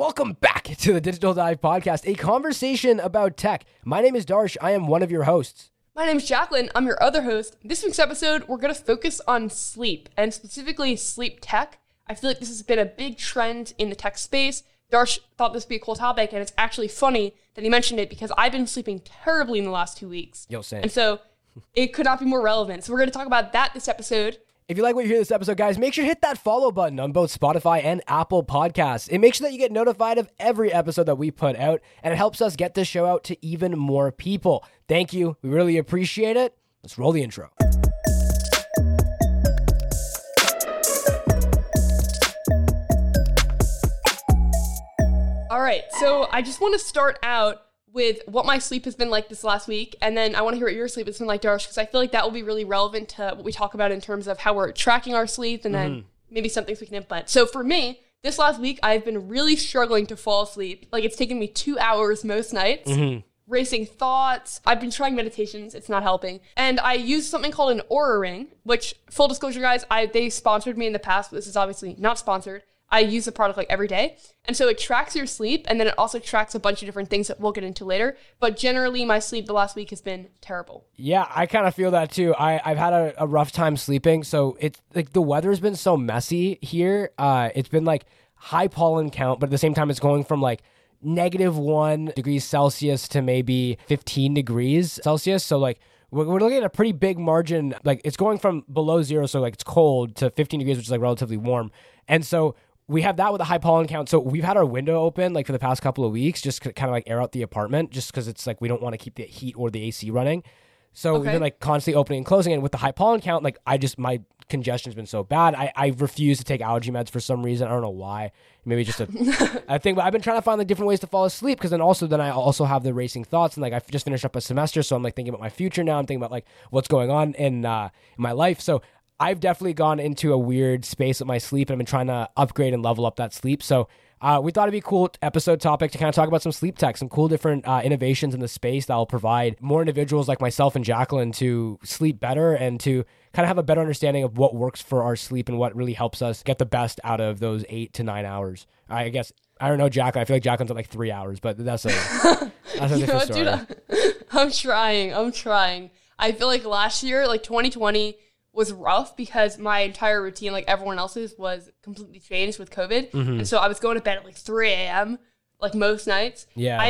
Welcome back to the Digital Dive Podcast, a conversation about tech. My name is Darsh. I am one of your hosts. My name's Jacqueline. I'm your other host. This week's episode, we're going to focus on sleep, and specifically sleep tech. I feel like this has been a big trend in the tech space. Darsh thought this would be a cool topic, and it's actually funny that he mentioned it because I've been sleeping terribly in the last 2 weeks. Yo, same. And so it could not be more relevant. So we're going to talk about that this episode. If you like what you hear this episode, guys, make sure to hit that follow button on both Spotify and Apple Podcasts. It makes sure that you get notified of every episode that we put out, and it helps us get this show out to even more people. Thank you. We really appreciate it. Let's roll the intro. All right, so I just want to start out with what my sleep has been like this last week, and then I want to hear what your sleep has been like, Darsh, because I feel like that will be really relevant to what we talk about in terms of how we're tracking our sleep, and then maybe some things we can implement. So for me, this last week, I've been really struggling to fall asleep. Like, it's taken me 2 hours most nights, racing thoughts. I've been trying meditations. It's not helping. And I used something called an Oura Ring, which, full disclosure, guys, they sponsored me in the past, but this is obviously not sponsored. I use the product like every day. And so it tracks your sleep, and then it also tracks a bunch of different things that we'll get into later. But generally, my sleep the last week has been terrible. Yeah, I kind of feel that too. I've had a rough time sleeping. So it's like the weather's been so messy here. It's been like high pollen count, but at the same time, it's going from like -1 degree Celsius to maybe 15 degrees Celsius. So like we're looking at a pretty big margin. Like it's going from below zero, so like it's cold, to 15 degrees, which is like relatively warm. And so we have that with a high pollen count. So we've had our window open like for the past couple of weeks, just to kind of like air out the apartment, just because it's like we don't want to keep the heat or the AC running. So we've been like constantly opening and closing. And with the high pollen count, like my congestion's been so bad. I refuse to take allergy meds for some reason. I don't know why. Maybe just a thing. But I've been trying to find like different ways to fall asleep, because then I also have the racing thoughts, and like I just finished up a semester, so I'm like thinking about my future now. I'm thinking about like what's going on in my life. So I've definitely gone into a weird space with my sleep, and I've been trying to upgrade and level up that sleep. So we thought it'd be a cool episode topic to kind of talk about some sleep tech, some cool different innovations in the space that will provide more individuals like myself and Jacqueline to sleep better and to kind of have a better understanding of what works for our sleep and what really helps us get the best out of those 8 to 9 hours. I guess, I don't know, Jacqueline. I feel like Jacqueline's at like 3 hours, but that's a different story. Dude, I'm trying. I feel like last year, like 2020, was rough because my entire routine, like everyone else's, was completely changed with COVID. And so I was going to bed at like 3 a.m. like most nights. Yeah.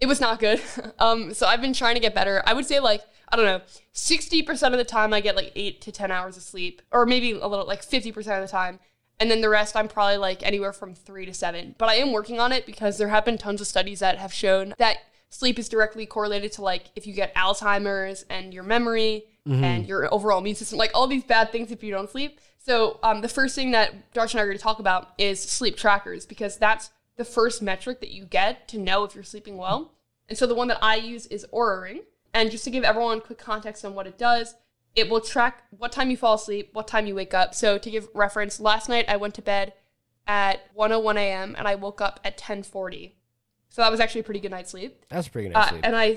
It was not good. So I've been trying to get better. I would say like, I don't know, 60% of the time I get like 8 to 10 hours of sleep, or maybe a little like 50% of the time. And then the rest, I'm probably like anywhere from 3 to 7. But I am working on it, because there have been tons of studies that have shown that sleep is directly correlated to like if you get Alzheimer's and your memory and your overall immune system, like all these bad things if you don't sleep. So the first thing that Darsh and I are going to talk about is sleep trackers, because that's the first metric that you get to know if you're sleeping well. And so the one that I use is Oura Ring. And just to give everyone quick context on what it does, it will track what time you fall asleep, what time you wake up. So to give reference, last night I went to bed at 1:01 a.m. and I woke up at 10:40. So that was actually a pretty good night's sleep. That's pretty good night's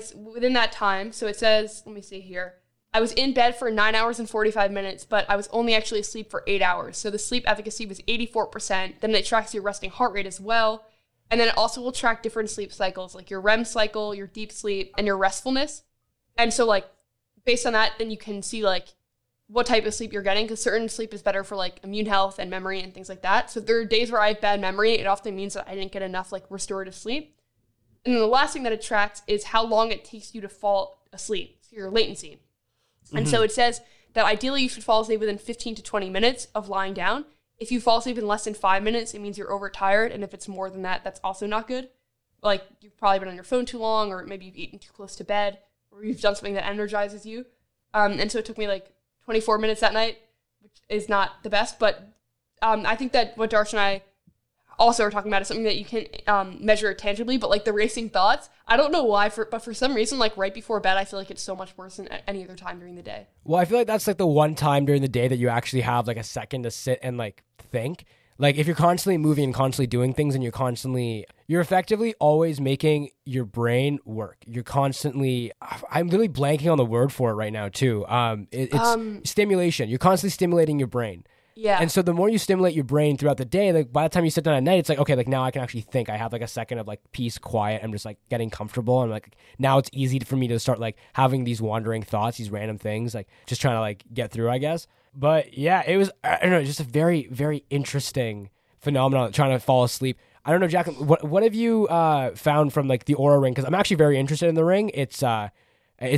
sleep. And within that time, so it says, let me see here, I was in bed for 9 hours and 45 minutes, but I was only actually asleep for 8 hours. So the sleep efficacy was 84%. Then it tracks your resting heart rate as well. And then it also will track different sleep cycles, like your REM cycle, your deep sleep, and your restfulness. And so, like, based on that, then you can see, like, what type of sleep you're getting, because certain sleep is better for, like, immune health and memory and things like that. So there are days where I have bad memory. It often means that I didn't get enough, like, restorative sleep. And then the last thing that it tracks is how long it takes you to fall asleep, so your latency. And so it says that ideally you should fall asleep within 15 to 20 minutes of lying down. If you fall asleep in less than 5 minutes, it means you're overtired. And if it's more than that, that's also not good. Like, you've probably been on your phone too long, or maybe you've eaten too close to bed, or you've done something that energizes you. And so it took me like 24 minutes that night, which is not the best. But I think that what Darsh and I also are talking about is something that you can measure tangibly, but like the racing thoughts, I don't know why, but for some reason, like right before bed, I feel like it's so much worse than any other time during the day. Well, I feel like that's like the one time during the day that you actually have like a second to sit and like think. Like if you're constantly moving and constantly doing things, and you're effectively always making your brain work. You're constantly, I'm really blanking on the word for it right now too. It's stimulation. You're constantly stimulating your brain. Yeah. And so the more you stimulate your brain throughout the day, like by the time you sit down at night, it's like, okay, like now I can actually think. I have like a second of like peace, quiet. I'm just like getting comfortable. And like now it's easy for me to start like having these wandering thoughts, these random things, like just trying to like get through, I guess. But yeah, it was, I don't know, just a very, very interesting phenomenon trying to fall asleep. I don't know, Jacqueline, what have you found from like the Oura Ring? Because I'm actually very interested in the ring. It's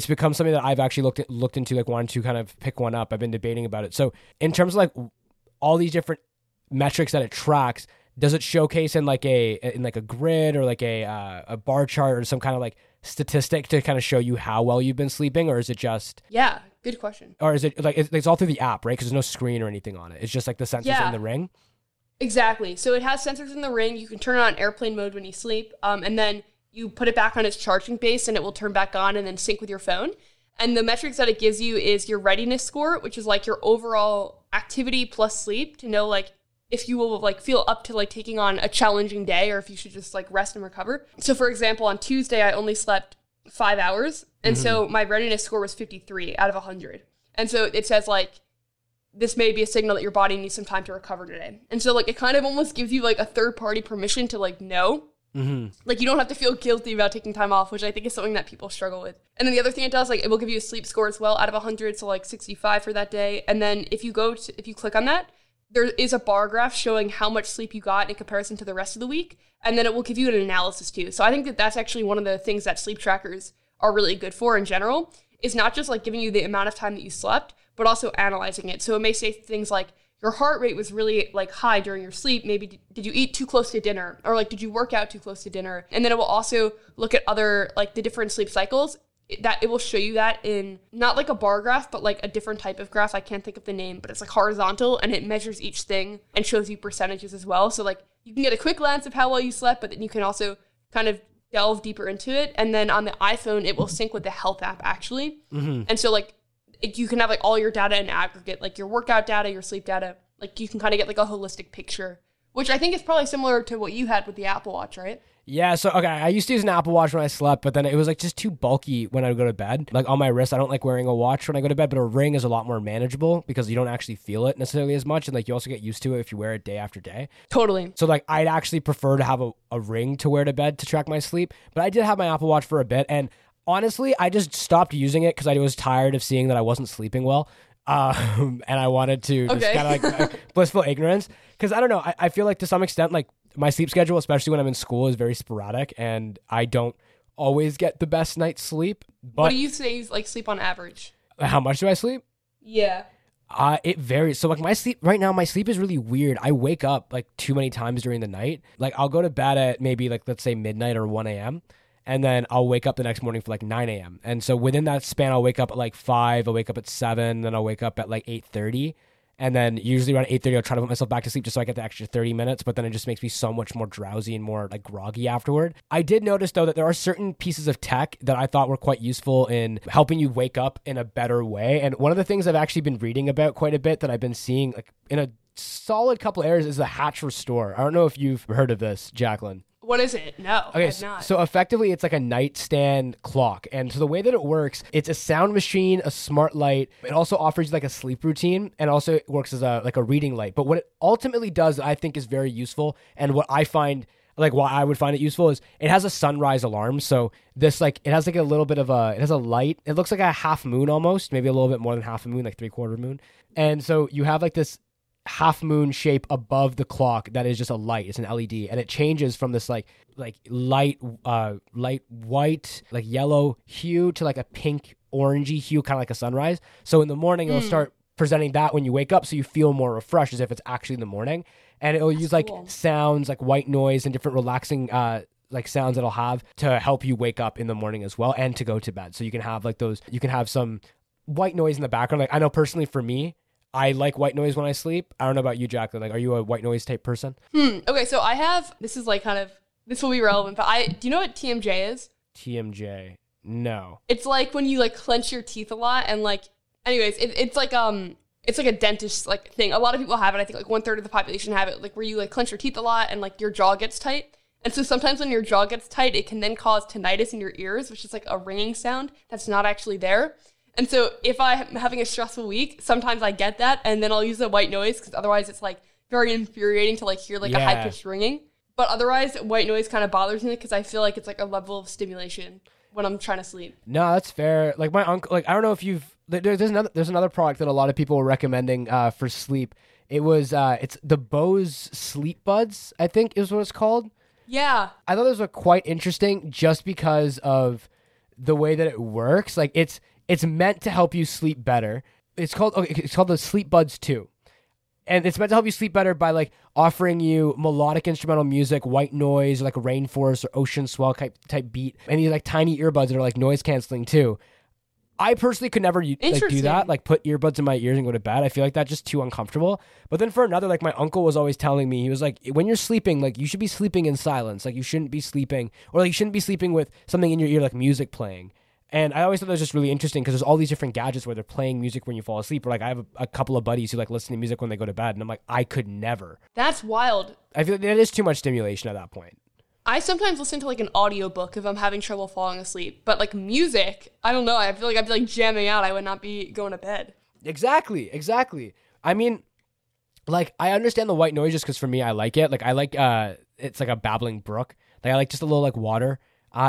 become something that I've actually looked into, like wanted to kind of pick one up. I've been debating about it. So in terms of like all these different metrics that it tracks, does it showcase in like a grid or like a bar chart or some kind of like statistic to kind of show you how well you've been sleeping, or is it just? Yeah, good question. Or is it like it's all through the app, right? Because there's no screen or anything on it. It's just like the sensors in the ring. Exactly. So it has sensors in the ring. You can turn it on airplane mode when you sleep, and then you put it back on its charging base and it will turn back on and then sync with your phone. And the metrics that it gives you is your readiness score, which is like your overall activity plus sleep to know like if you will like feel up to like taking on a challenging day or if you should just like rest and recover. So for example, on Tuesday, I only slept 5 hours. And so my readiness score was 53 out of 100. And so it says like, this may be a signal that your body needs some time to recover today. And so like it kind of almost gives you like a third party permission to like know. Mm-hmm. Like you don't have to feel guilty about taking time off, which I think is something that people struggle with. And then the other thing it does, like it will give you a sleep score as well out of 100, so like 65 for that day. And then if you click on that, there is a bar graph showing how much sleep you got in comparison to the rest of the week. And then it will give you an analysis too. So I think that that's actually one of the things that sleep trackers are really good for in general, is not just like giving you the amount of time that you slept, but also analyzing it. So it may say things like, your heart rate was really like high during your sleep. Maybe did you eat too close to dinner, or like did you work out too close to dinner? And then it will also look at other like the different sleep cycles that it will show you that in not like a bar graph, but like a different type of graph. I can't think of the name, but it's like horizontal and it measures each thing and shows you percentages as well. So like you can get a quick glance of how well you slept, but then you can also kind of delve deeper into it. And then on the iPhone, it will sync with the health app actually. Mm-hmm. And so like, you can have like all your data in aggregate, like your workout data, your sleep data, like you can kind of get like a holistic picture, which I think is probably similar to what you had with the Apple Watch, right? Yeah. So, okay. I used to use an Apple Watch when I slept, but then it was like just too bulky when I would go to bed, like on my wrist. I don't like wearing a watch when I go to bed, but a ring is a lot more manageable because you don't actually feel it necessarily as much. And like, you also get used to it if you wear it day after day. Totally. So like, I'd actually prefer to have a ring to wear to bed to track my sleep, but I did have my Apple Watch for a bit. And honestly, I just stopped using it because I was tired of seeing that I wasn't sleeping well. And I wanted to just kind of like blissful ignorance. Because I don't know, I feel like to some extent, like my sleep schedule, especially when I'm in school, is very sporadic and I don't always get the best night's sleep. But what do you say you like sleep on average? How much do I sleep? Yeah. It varies. So like my sleep right now, my sleep is really weird. I wake up like too many times during the night. Like I'll go to bed at maybe like, let's say midnight or 1 a.m. And then I'll wake up the next morning for like 9 a.m. And so within that span, I'll wake up at like 5, I'll wake up at 7, then I'll wake up at like 8:30. And then usually around 8:30, I'll try to put myself back to sleep just so I get the extra 30 minutes. But then it just makes me so much more drowsy and more like groggy afterward. I did notice though that there are certain pieces of tech that I thought were quite useful in helping you wake up in a better way. And one of the things I've actually been reading about quite a bit that I've been seeing like in a solid couple areas is the Hatch Restore. I don't know if you've heard of this, Jacqueline. What is it? No, okay, I've not. So effectively, it's like a nightstand clock. And so the way that it works, it's a sound machine, a smart light. It also offers like a sleep routine, and also it works as a reading light. But what it ultimately does that I think is very useful, and what I find, like why I would find it useful, is it has a sunrise alarm. So this like, it has like a little bit of it has a light. It looks like a half moon almost, maybe a little bit more than half a moon, like 3/4 moon. And so you have like this half moon shape above the clock that is just a light. It's an LED, and it changes from this like light white, like yellow hue to like a pink orangey hue, kind of like a sunrise. So in the morning, it'll start presenting that when you wake up, so you feel more refreshed as if it's actually in the morning. And it'll use like sounds, like white noise and different relaxing like sounds that it'll have to help you wake up in the morning as well, and to go to bed. So you can have like those, you can have some white noise in the background. Like I know personally for me, I like white noise when I sleep. I don't know about you, Jacqueline. Like, are you a white noise type person? Okay, so I have, this is like kind of, this will be relevant, but do you know what TMJ is? TMJ, no. It's like when you like clench your teeth a lot and like, anyways, it's like a dentist like thing. A lot of people have it. I think like 1/3 of the population have it, like where you like clench your teeth a lot and like your jaw gets tight. And so sometimes when your jaw gets tight, it can then cause tinnitus in your ears, which is like a ringing sound that's not actually there. And so if I'm having a stressful week, sometimes I get that, and then I'll use the white noise, because otherwise it's like very infuriating to like hear like a high-pitched ringing. But otherwise, white noise kind of bothers me because I feel like it's like a level of stimulation when I'm trying to sleep. No, that's fair. Like my uncle, like I don't know if you've, there's another product that a lot of people were recommending for sleep. It was, it's the Bose Sleepbuds, I think is what it's called. Yeah. I thought those were quite interesting just because of the way that it works. Like it's meant to help you sleep better. It's called the Sleepbuds 2. And it's meant to help you sleep better by like offering you melodic instrumental music, white noise, or like a rainforest or ocean swell type beat. And these like tiny earbuds that are like noise canceling too. I personally could never like, do that, like put earbuds in my ears and go to bed. I feel like that's just too uncomfortable. But then for another, like my uncle was always telling me, he was like, when you're sleeping, like you should be sleeping in silence. Like you shouldn't be sleeping, or like you shouldn't be sleeping with something in your ear, like music playing. And I always thought that was just really interesting because there's all these different gadgets where they're playing music when you fall asleep. Or like I have a couple of buddies who like listen to music when they go to bed. And I'm like, I could never. That's wild. I feel like that is too much stimulation at that point. I sometimes listen to like an audiobook if I'm having trouble falling asleep. But like music, I don't know. I feel like I'd be like jamming out. I would not be going to bed. Exactly. I mean, like I understand the white noise just because for me, I like it. Like I like, it's like a babbling brook. Like I like just a little like water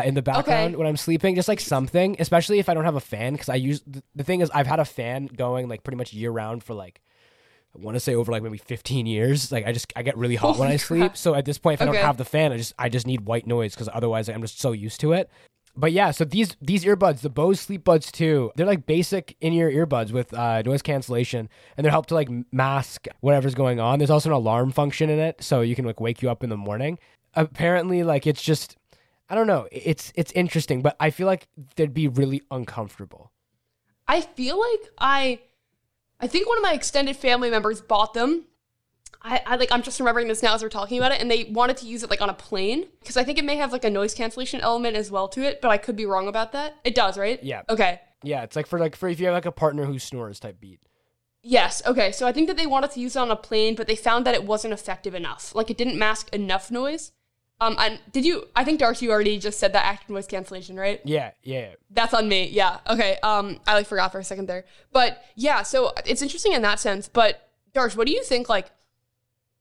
in the background when I'm sleeping. Just like something, especially if I don't have a fan. Because I use, the thing is I've had a fan going like pretty much year round for like, I want to say over like maybe 15 years. Like I get really hot when I sleep. So at this point, if I don't have the fan, I just need white noise because otherwise I'm just so used to it. But yeah, so these earbuds, the Bose Sleepbuds 2, they're like basic in-ear earbuds with noise cancellation, and they're helped to like mask whatever's going on. There's also an alarm function in it, so you can like wake you up in the morning. Apparently, like it's just, I don't know. It's interesting, but I feel like they'd be really uncomfortable. I feel like I think one of my extended family members bought them. I'm just remembering this now as we're talking about it, and they wanted to use it like on a plane because I think it may have like a noise cancellation element as well to it, but I could be wrong about that. It does, right? Yeah. Okay. Yeah, it's like for if you have like a partner who snores type beat. Yes. Okay. So I think that they wanted to use it on a plane, but they found that it wasn't effective enough. Like it didn't mask enough noise. And did you? I think Darsh, you already just said that active noise cancellation, right? Yeah. That's on me. Yeah. Okay. I like forgot for a second there, but yeah. So it's interesting in that sense. But Darsh, what do you think? Like,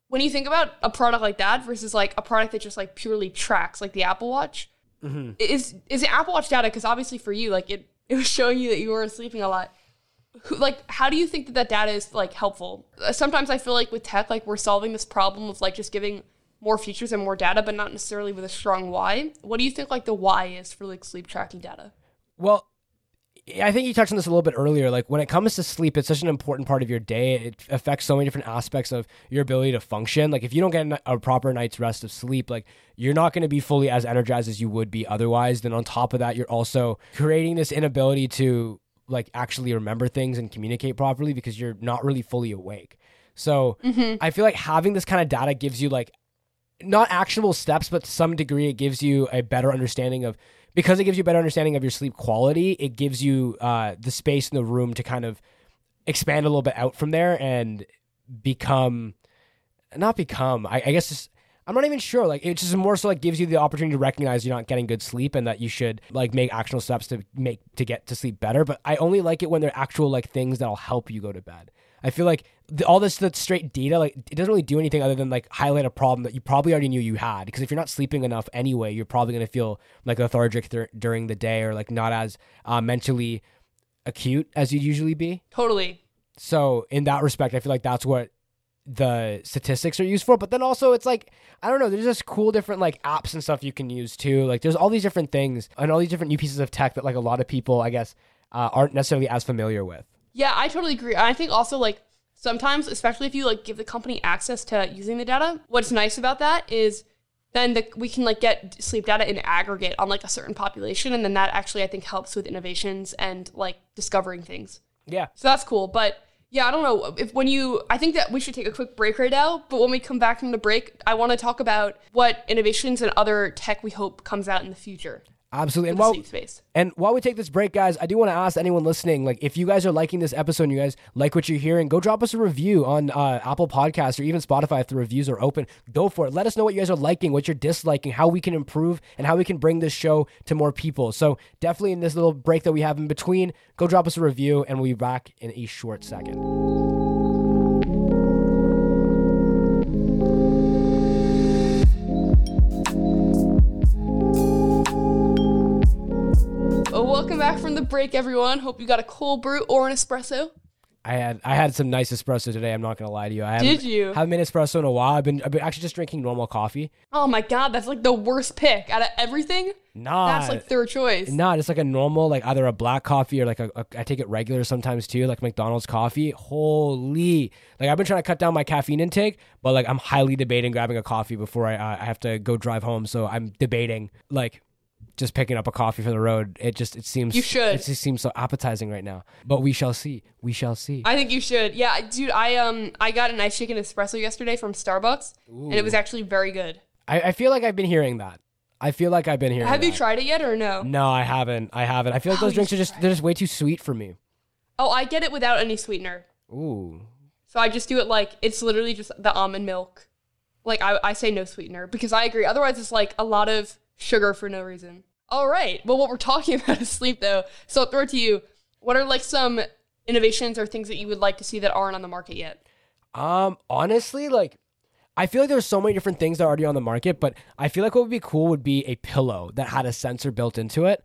when you think about a product like that versus like a product that just like purely tracks, like the Apple Watch, mm-hmm. is the Apple Watch data? Because obviously for you, like it was showing you that you were sleeping a lot. Like, how do you think that data is like helpful? Sometimes I feel like with tech, like we're solving this problem of like just giving more features and more data, but not necessarily with a strong why. What do you think like the why is for like sleep tracking data? Well, I think you touched on this a little bit earlier. Like when it comes to sleep, it's such an important part of your day. It affects so many different aspects of your ability to function. Like if you don't get a proper night's rest of sleep, like you're not going to be fully as energized as you would be otherwise. Then on top of that, you're also creating this inability to like actually remember things and communicate properly because you're not really fully awake. So I feel like having this kind of data gives you like not actionable steps, but to some degree, it gives you a better understanding of, because it gives you a better understanding of your sleep quality, it gives you the space in the room to kind of expand a little bit out from there and I guess, I'm not even sure. Like it just more so like gives you the opportunity to recognize you're not getting good sleep and that you should like make actionable steps to get to sleep better. But I only like it when they're actual like things that'll help you go to bed. I feel like all that straight data, like it doesn't really do anything other than like highlight a problem that you probably already knew you had. Because if you're not sleeping enough anyway, you're probably going to feel like lethargic during the day or like not as mentally acute as you'd usually be. Totally. So in that respect, I feel like that's what the statistics are used for. But then also it's like, I don't know, there's just cool different like apps and stuff you can use too. Like there's all these different things and all these different new pieces of tech that like a lot of people, I guess, aren't necessarily as familiar with. Yeah, I totally agree. I think also like sometimes, especially if you like give the company access to using the data, what's nice about that is then we can like get sleep data in aggregate on like a certain population. And then that actually, I think, helps with innovations and like discovering things. Yeah. So that's cool. But yeah, I don't know I think that we should take a quick break right now. But when we come back from the break, I want to talk about what innovations and other tech we hope comes out in the future. Absolutely. And while we take this break, guys, I do want to ask anyone listening, like, if you guys are liking this episode and you guys like what you're hearing, go drop us a review on Apple Podcasts or even Spotify if the reviews are open. Go for it. Let us know what you guys are liking, what you're disliking, how we can improve, and how we can bring this show to more people. So definitely in this little break that we have in between, go drop us a review, and we'll be back in a short second. Welcome back from the break, everyone. Hope you got a cold brew or an espresso. I had some nice espresso today. I'm not gonna lie to you. Haven't made espresso in a while. I've been actually just drinking normal coffee. Oh my god, that's like the worst pick out of everything. Nah, that's like third choice. Nah, it's like a normal, like either a black coffee or like I take it regular sometimes too, like McDonald's coffee. Holy, like I've been trying to cut down my caffeine intake, but like I'm highly debating grabbing a coffee before I have to go drive home. So I'm debating like just picking up a coffee for the road. It just seems so appetizing right now, but we shall see. I think you should. Yeah, dude, I got a nice chicken espresso yesterday from Starbucks. Ooh. And it was actually very good. I feel like I've been hearing that. Have you tried it yet or no? No, I haven't. I feel like those drinks they're just way too sweet for me. Oh, I get it without any sweetener. Ooh. So I just do it like, it's literally just the almond milk. Like I say no sweetener because I agree. Otherwise it's like a lot of sugar for no reason. All right. Well, what we're talking about is sleep, though. So I'll throw it to you. What are like some innovations or things that you would like to see that aren't on the market yet? Honestly, like I feel like there's so many different things that are already on the market, but I feel like what would be cool would be a pillow that had a sensor built into it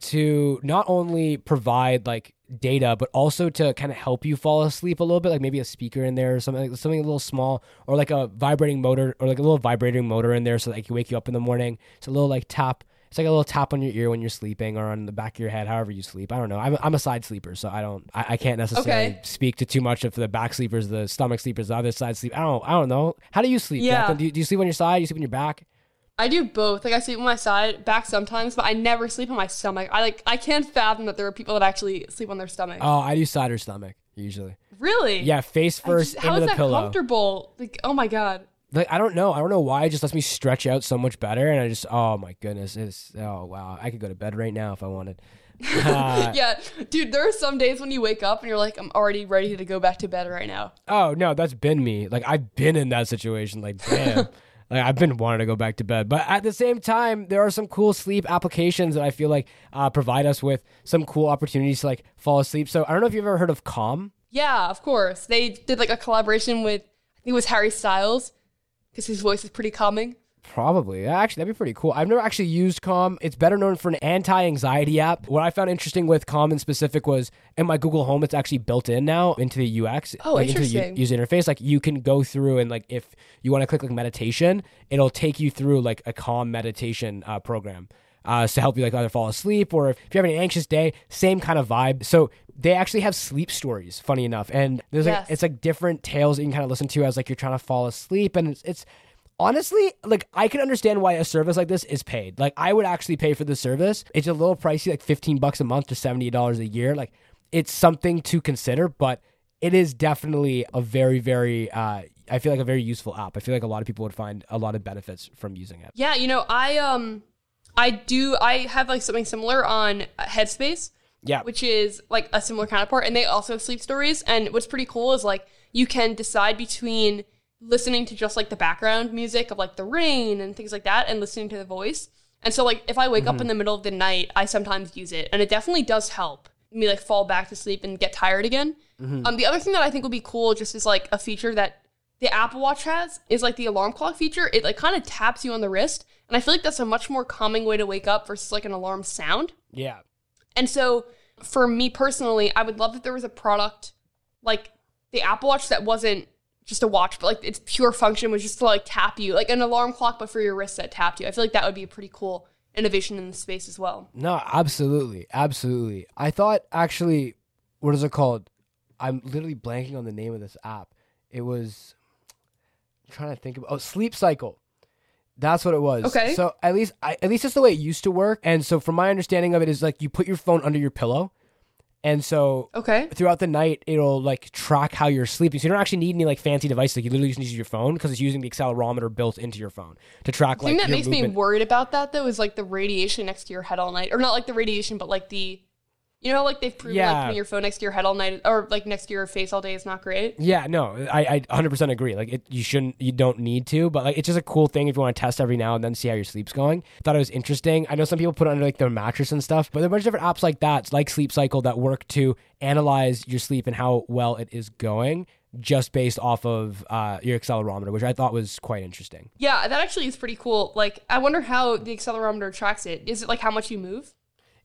to not only provide like data, but also to kind of help you fall asleep a little bit, like maybe a speaker in there or something, like something a little small, or like a vibrating motor, or like a little vibrating motor in there so that it can wake you up in the morning. It's a little like tap. It's like a little tap on your ear when you're sleeping or on the back of your head, however you sleep. I don't know. I'm a side sleeper, so I can't necessarily speak to too much of the back sleepers, the stomach sleepers, the other side sleep. I don't know. How do you sleep? Yeah. Do you sleep on your side? Do you sleep on your back? I do both. Like I sleep on my side, back sometimes, but I never sleep on my stomach. I can't fathom that there are people that actually sleep on their stomach. Oh, I do side or stomach usually. Really? Yeah, face first into the pillow. How is that comfortable? Like, oh my god. Like, I don't know why it just lets me stretch out so much better, and I just, oh my goodness, I could go to bed right now if I wanted. Yeah, dude, there are some days when you wake up and you're like, I'm already ready to go back to bed right now. Oh no, that's been me. Like I've been in that situation. Like damn. Like I've been wanting to go back to bed, but at the same time, there are some cool sleep applications that I feel like provide us with some cool opportunities to like fall asleep. So I don't know if you've ever heard of Calm. Yeah, of course. They did like a collaboration with, I think it was Harry Styles, because his voice is pretty calming. Probably. Actually, that'd be pretty cool. I've never actually used Calm. It's better known for an anti-anxiety app. What I found interesting with Calm in specific was in my Google Home, it's actually built in now into the UX. Oh, like interesting. Into the user interface. Like you can go through and like if you want to click like meditation, it'll take you through like a Calm meditation program to help you like either fall asleep or if you have an anxious day, same kind of vibe. So they actually have sleep stories, funny enough. And there's like, it's like different tales that you can kind of listen to as like you're trying to fall asleep. And it's honestly, like I can understand why a service like this is paid. Like I would actually pay for the service. It's a little pricey, like $15 a month to $70 a year. Like it's something to consider, but it is definitely a very, very, I feel like a very useful app. I feel like a lot of people would find a lot of benefits from using it. Yeah. You know, I have like something similar on Headspace. Yeah. Which is like a similar counterpart. And they also have sleep stories. And what's pretty cool is like, you can decide between listening to just like the background music of like the rain and things like that and listening to the voice. And so like if I wake up in the middle of the night, I sometimes use it, and it definitely does help me like fall back to sleep and get tired again. The other thing that I think would be cool just is like a feature that the Apple Watch has is like the alarm clock feature. It like kind of taps you on the wrist, and I feel like that's a much more calming way to wake up versus like an alarm sound. Yeah. And so for me personally, I would love that there was a product like the Apple Watch that wasn't just a watch, but like its pure function was just to like tap you, like an alarm clock, but for your wrist that tapped you. I feel like that would be a pretty cool innovation in the space as well. No, absolutely. Absolutely. I thought actually, what is it called? I'm literally blanking on the name of this app. It was, I'm trying to think of, Sleep Cycle. That's what it was. Okay. So at least that's the way it used to work. And so from my understanding of it is like you put your phone under your pillow And so throughout the night, it'll like track how you're sleeping. So you don't actually need any like fancy devices. Like you literally just need your phone because it's using the accelerometer built into your phone to track like your movement. The thing that makes me worried about that though is like the radiation next to your head all night. Or not like the radiation, but like the, you know, like they've proven like putting your phone next to your head all night or like next to your face all day is not great. Yeah, no, I 100% agree. Like you don't need to, but like it's just a cool thing if you want to test every now and then see how your sleep's going. Thought it was interesting. I know some people put it under like their mattress and stuff, but there are a bunch of different apps like that, like Sleep Cycle, that work to analyze your sleep and how well it is going just based off of your accelerometer, which I thought was quite interesting. Yeah, that actually is pretty cool. Like, I wonder how the accelerometer tracks it. Is it like how much you move?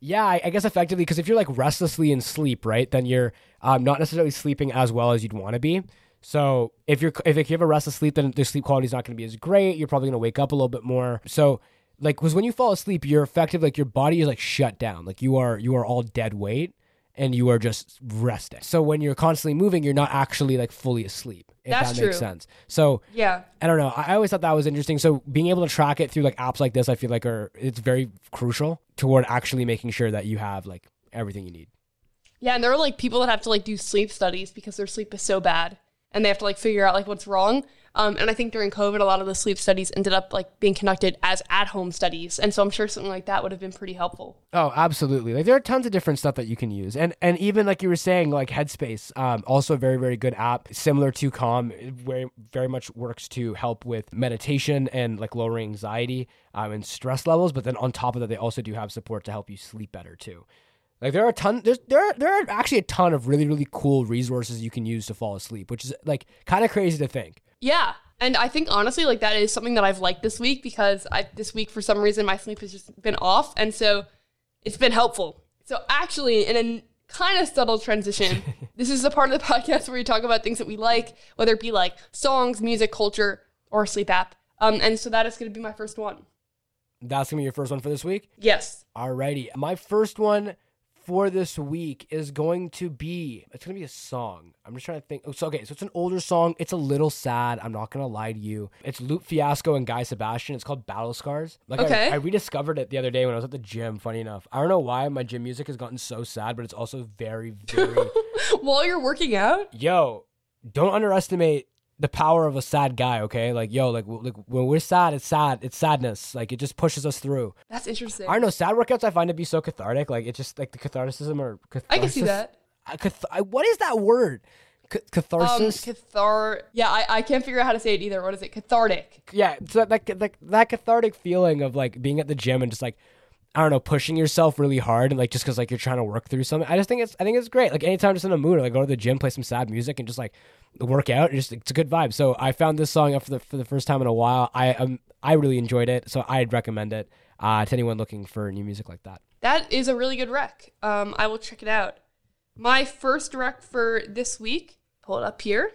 Yeah, I guess effectively, because if you're like restlessly in sleep, right, then you're not necessarily sleeping as well as you'd want to be. So if you have a restless sleep, then the sleep quality is not going to be as great. You're probably going to wake up a little bit more. So like, because when you fall asleep, you're effective, like your body is like shut down. Like you are all dead weight and you are just resting. So when you're constantly moving, you're not actually like fully asleep, if that makes sense. So yeah, I don't know. I always thought that was interesting. So being able to track it through like apps like this, I feel like it's very crucial toward actually making sure that you have like everything you need. Yeah, and there are like people that have to like do sleep studies because their sleep is so bad and they have to like figure out like what's wrong. And I think during COVID, a lot of the sleep studies ended up like being conducted as at-home studies. And so I'm sure something like that would have been pretty helpful. Oh, absolutely. Like there are tons of different stuff that you can use. And even like you were saying, like Headspace, also a very, very good app, similar to Calm, very, very much works to help with meditation and like lowering anxiety and stress levels. But then on top of that, they also do have support to help you sleep better too. Like there are actually a ton of really, really cool resources you can use to fall asleep, which is like kind of crazy to think. Yeah. And I think honestly, like that is something that I've liked this week because this week, for some reason, my sleep has just been off. And so it's been helpful. So actually, in a kind of subtle transition, this is the part of the podcast where we talk about things that we like, whether it be like songs, music, culture, or a sleep app. And so that is going to be my first one. That's going to be your first one for this week? Yes. Alrighty. My first one for this week is going to be a song. I'm just trying to think. So it's an older song. It's a little sad. I'm not going to lie to you. It's Loop Fiasco and Guy Sebastian. It's called Battle Scars. Like I rediscovered it the other day when I was at the gym, funny enough. I don't know why my gym music has gotten so sad, but it's also very, very... While you're working out? Yo, don't underestimate the power of a sad guy, okay? Like, yo, like when we're sad. It's sadness. Like, it just pushes us through. That's interesting. I don't know. Sad workouts, I find to be so cathartic. Like, it's just like the catharticism or... I can see that. What is that word? Catharsis? Yeah, I can't figure out how to say it either. What is it? Cathartic. Yeah, so that cathartic feeling of like being at the gym and just like, I don't know, pushing yourself really hard and like just because like you're trying to work through something. I think it's great. Like anytime I'm just in a mood, I like, go to the gym, play some sad music, and just like work out. It's a good vibe. So I found this song out for the first time in a while. I really enjoyed it, so I'd recommend it to anyone looking for new music like that. That is a really good rec. I will check it out. My first rec for this week. Pull it up here.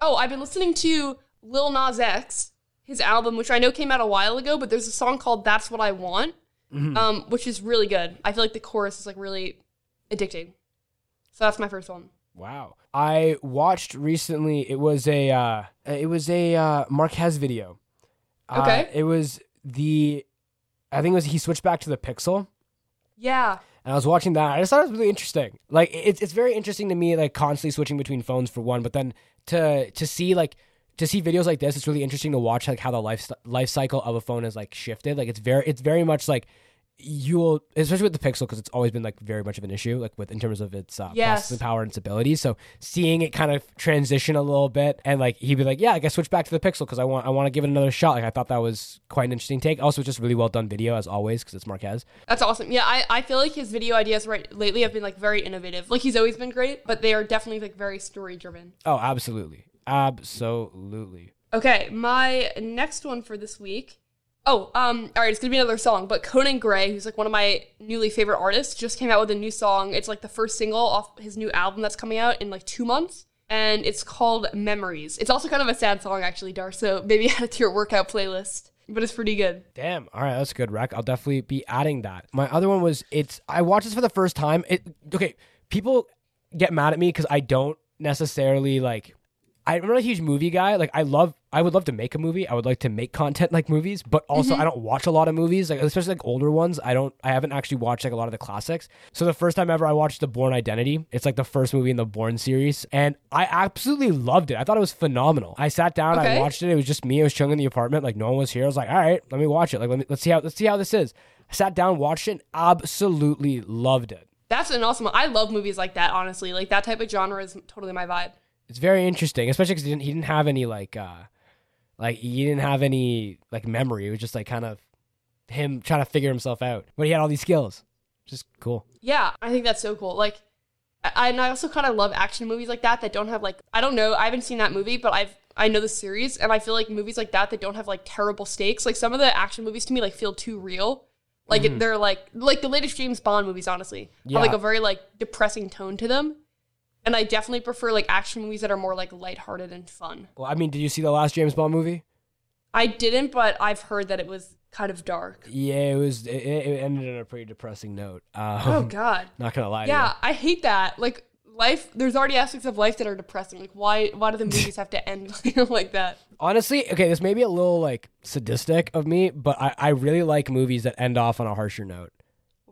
Oh, I've been listening to Lil Nas X, his album, which I know came out a while ago, but there's a song called "That's What I Want." Mm-hmm. Which is really good. I feel like the chorus is like really addicting. So that's my first one. Wow. I watched recently, it was a Marques video. Okay. I think it was he switched back to the Pixel. Yeah. And I was watching that. I just thought it was really interesting. Like it's very interesting to me, like constantly switching between phones for one, but then to see videos like this, it's really interesting to watch like how the life cycle of a phone is like shifted. Like it's very much like you'll, especially with the Pixel, because it's always been like very much of an issue, like with in terms of its processing power and its ability. So seeing it kind of transition a little bit, and like he'd be like, "Yeah, I guess switch back to the Pixel because I want to give it another shot." Like I thought that was quite an interesting take. Also, just really well done video as always because it's Marques. That's awesome. Yeah, I feel like his video ideas lately have been like very innovative. Like he's always been great, but they are definitely like very story driven. Oh, absolutely. Absolutely. Okay, my next one for this week. All right, it's gonna be another song, but Conan Gray, who's like one of my newly favorite artists, just came out with a new song. It's like the first single off his new album that's coming out in like 2 months, and it's called Memories. It's also kind of a sad song, actually, Darsh, so maybe add it to your workout playlist, but it's pretty good. Damn. All right, that's a good rec. I'll definitely be adding that. My other one was, I watched this for the first time. People get mad at me because I don't necessarily like I'm not a huge movie guy. Like, I would love to make a movie. I would like to make content like movies, but also I don't watch a lot of movies, like especially like older ones. I haven't actually watched like a lot of the classics. So the first time ever I watched The Bourne Identity. It's like the first movie in the Bourne series. And I absolutely loved it. I thought it was phenomenal. I sat down, I watched it. It was just me. I was chilling in the apartment. Like no one was here. I was like, all right, let me watch it. Like, let's see how this is. I sat down, watched it, and absolutely loved it. That's an awesome one. I love movies like that, honestly. Like that type of genre is totally my vibe. It's very interesting, especially because he didn't have any like memory. It was just like kind of him trying to figure himself out, but he had all these skills. Just cool. Yeah, I think that's so cool. Like, I also kind of love action movies like that don't have like, I don't know, I haven't seen that movie, but I know the series, and I feel like movies like that don't have like terrible stakes. Like some of the action movies to me like feel too real. Like they're like the latest James Bond movies, honestly, have like a very like depressing tone to them. And I definitely prefer like action movies that are more like lighthearted and fun. Well, I mean, did you see the last James Bond movie? I didn't, but I've heard that it was kind of dark. Yeah, it was. It ended on a pretty depressing note. Oh God! Not gonna lie. Yeah, to you. I hate that. Like life, there's already aspects of life that are depressing. Like why do the movies have to end like that? Honestly, okay, this may be a little like sadistic of me, but I really like movies that end off on a harsher note.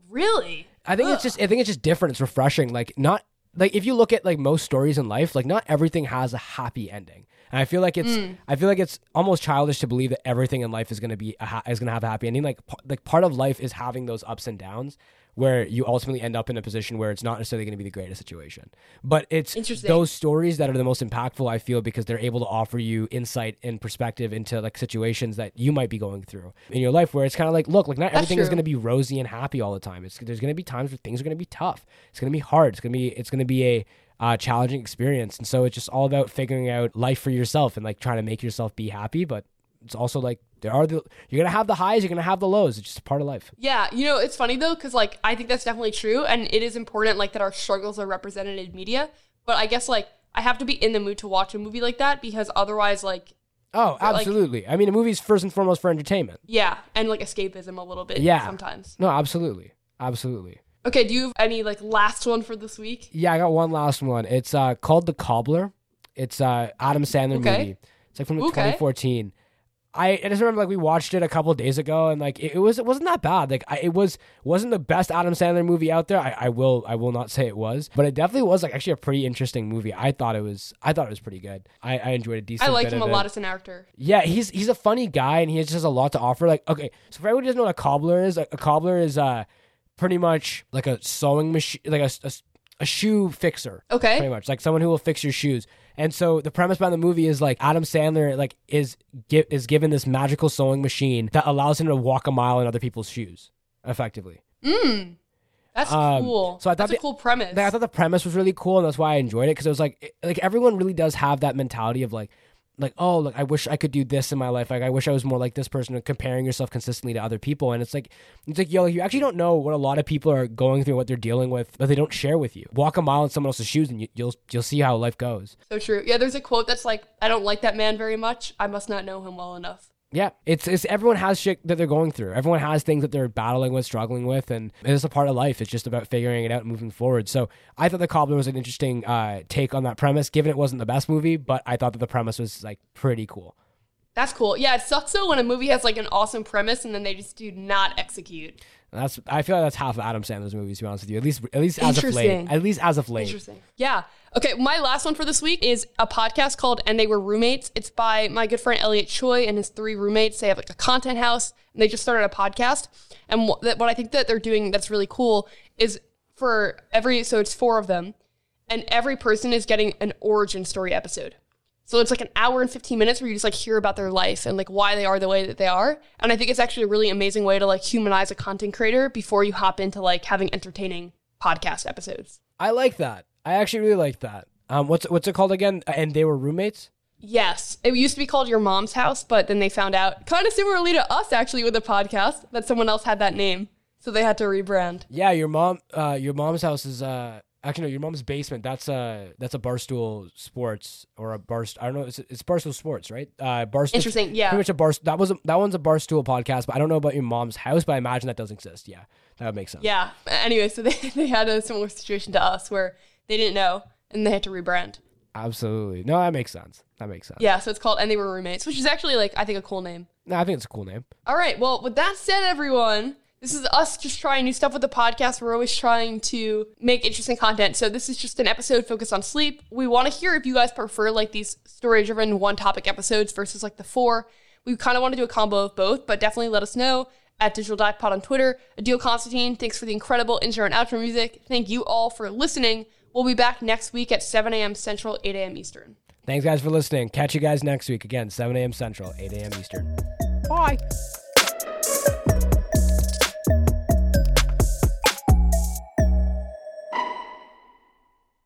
Really? I think it's just different. It's refreshing. Like not. Like if you look at like most stories in life, like not everything has a happy ending, and I feel like it's almost childish to believe that everything in life is gonna be is gonna have a happy ending. Like part of life is having those ups and downs where you ultimately end up in a position where it's not necessarily gonna be the greatest situation. But it's those stories that are the most impactful, I feel, because they're able to offer you insight and perspective into like situations that you might be going through in your life, where it's kind of like, look, like not everything is gonna be rosy and happy all the time. There's gonna be times where things are gonna be tough. It's gonna be hard. It's gonna be a challenging experience. And so it's just all about figuring out life for yourself and like trying to make yourself be happy, but it's also like you're going to have the highs, you're going to have the lows. It's just a part of life. Yeah. You know, it's funny though, because like, I think that's definitely true. And it is important like that our struggles are represented in media, but I guess like I have to be in the mood to watch a movie like that, because otherwise like. Oh, absolutely. Like, I mean, a movie's first and foremost for entertainment. Yeah. And like escapism a little bit sometimes. No, absolutely. Absolutely. Okay. Do you have any like last one for this week? Yeah, I got one last one. It's called The Cobbler. It's Adam Sandler movie. It's like from 2014. I just remember like we watched it a couple of days ago, and like it wasn't that bad. Like it wasn't the best Adam Sandler movie out there. I will not say it was, but it definitely was like actually a pretty interesting movie. I thought it was pretty good. I enjoyed it decently. I liked him a lot as an actor. Yeah, he's a funny guy, and he just has a lot to offer. Like okay, so for everyone who doesn't know what a cobbler is, a cobbler is pretty much like a sewing machine, like a shoe fixer. Okay, pretty much like someone who will fix your shoes. And so the premise behind the movie is like Adam Sandler like is given this magical sewing machine that allows him to walk a mile in other people's shoes, effectively. That's cool. So I thought that's a cool premise. I thought the premise was really cool, and that's why I enjoyed it, because it was like everyone really does have that mentality of like oh look, I wish I could do this in my life. Like I wish I was more like this person, and comparing yourself consistently to other people. And it's like yo, you actually don't know what a lot of people are going through, what they're dealing with, but they don't share with you. Walk a mile in someone else's shoes, and you'll see how life goes. So true. Yeah, there's a quote that's like, I don't like that man very much. I must not know him well enough. Yeah, it's everyone has shit that they're going through. Everyone has things that they're battling with, struggling with, and it's a part of life. It's just about figuring it out and moving forward. So I thought The Cobbler was an interesting take on that premise, given it wasn't the best movie, but I thought that the premise was like pretty cool. That's cool. Yeah, it sucks though when a movie has like an awesome premise and then they just do not execute. I feel like that's half of Adam Sandler's movies, to be honest with you. At least as of late. Interesting. Yeah. Okay, my last one for this week is a podcast called And They Were Roommates. It's by my good friend Elliot Choi and his 3 roommates. They have like a content house, and they just started a podcast. And what I think that they're doing that's really cool is so it's 4 of them, and every person is getting an origin story episode. So it's like an hour and 15 minutes where you just like hear about their life and like why they are the way that they are. And I think it's actually a really amazing way to like humanize a content creator before you hop into like having entertaining podcast episodes. I like that. I actually really like that. What's it called again? And They Were Roommates? Yes. It used to be called Your Mom's House, but then they found out, kind of similarly to us actually with the podcast, that someone else had that name. So they had to rebrand. Yeah, Your Mom's House is... Actually, no, Your Mom's Basement, that's a Barstool Sports or a Barstool... I don't know, it's Barstool Sports, right? Barstool. Interesting, yeah. Pretty much a Barstool... That one's a Barstool podcast, but I don't know about Your Mom's House, but I imagine that does exist. Yeah, that would make sense. Yeah. Anyway, so they had a similar situation to us where they didn't know, and they had to rebrand. Absolutely. No, that makes sense. Yeah, so it's called And They Were Roommates, which is actually, like, I think a cool name. No, I think it's a cool name. All right. Well, with that said, everyone, this is us just trying new stuff with the podcast. We're always trying to make interesting content. So this is just an episode focused on sleep. We want to hear if you guys prefer, like, these story-driven one-topic episodes versus, like, the four. We kind of want to do a combo of both, but definitely let us know at Digital Dive Pod on Twitter. Adil Constantine, thanks for the incredible intro and outro music. Thank you all for listening. We'll be back next week at 7 a.m. Central, 8 a.m. Eastern. Thanks, guys, for listening. Catch you guys next week. Again, 7 a.m. Central, 8 a.m. Eastern. Bye.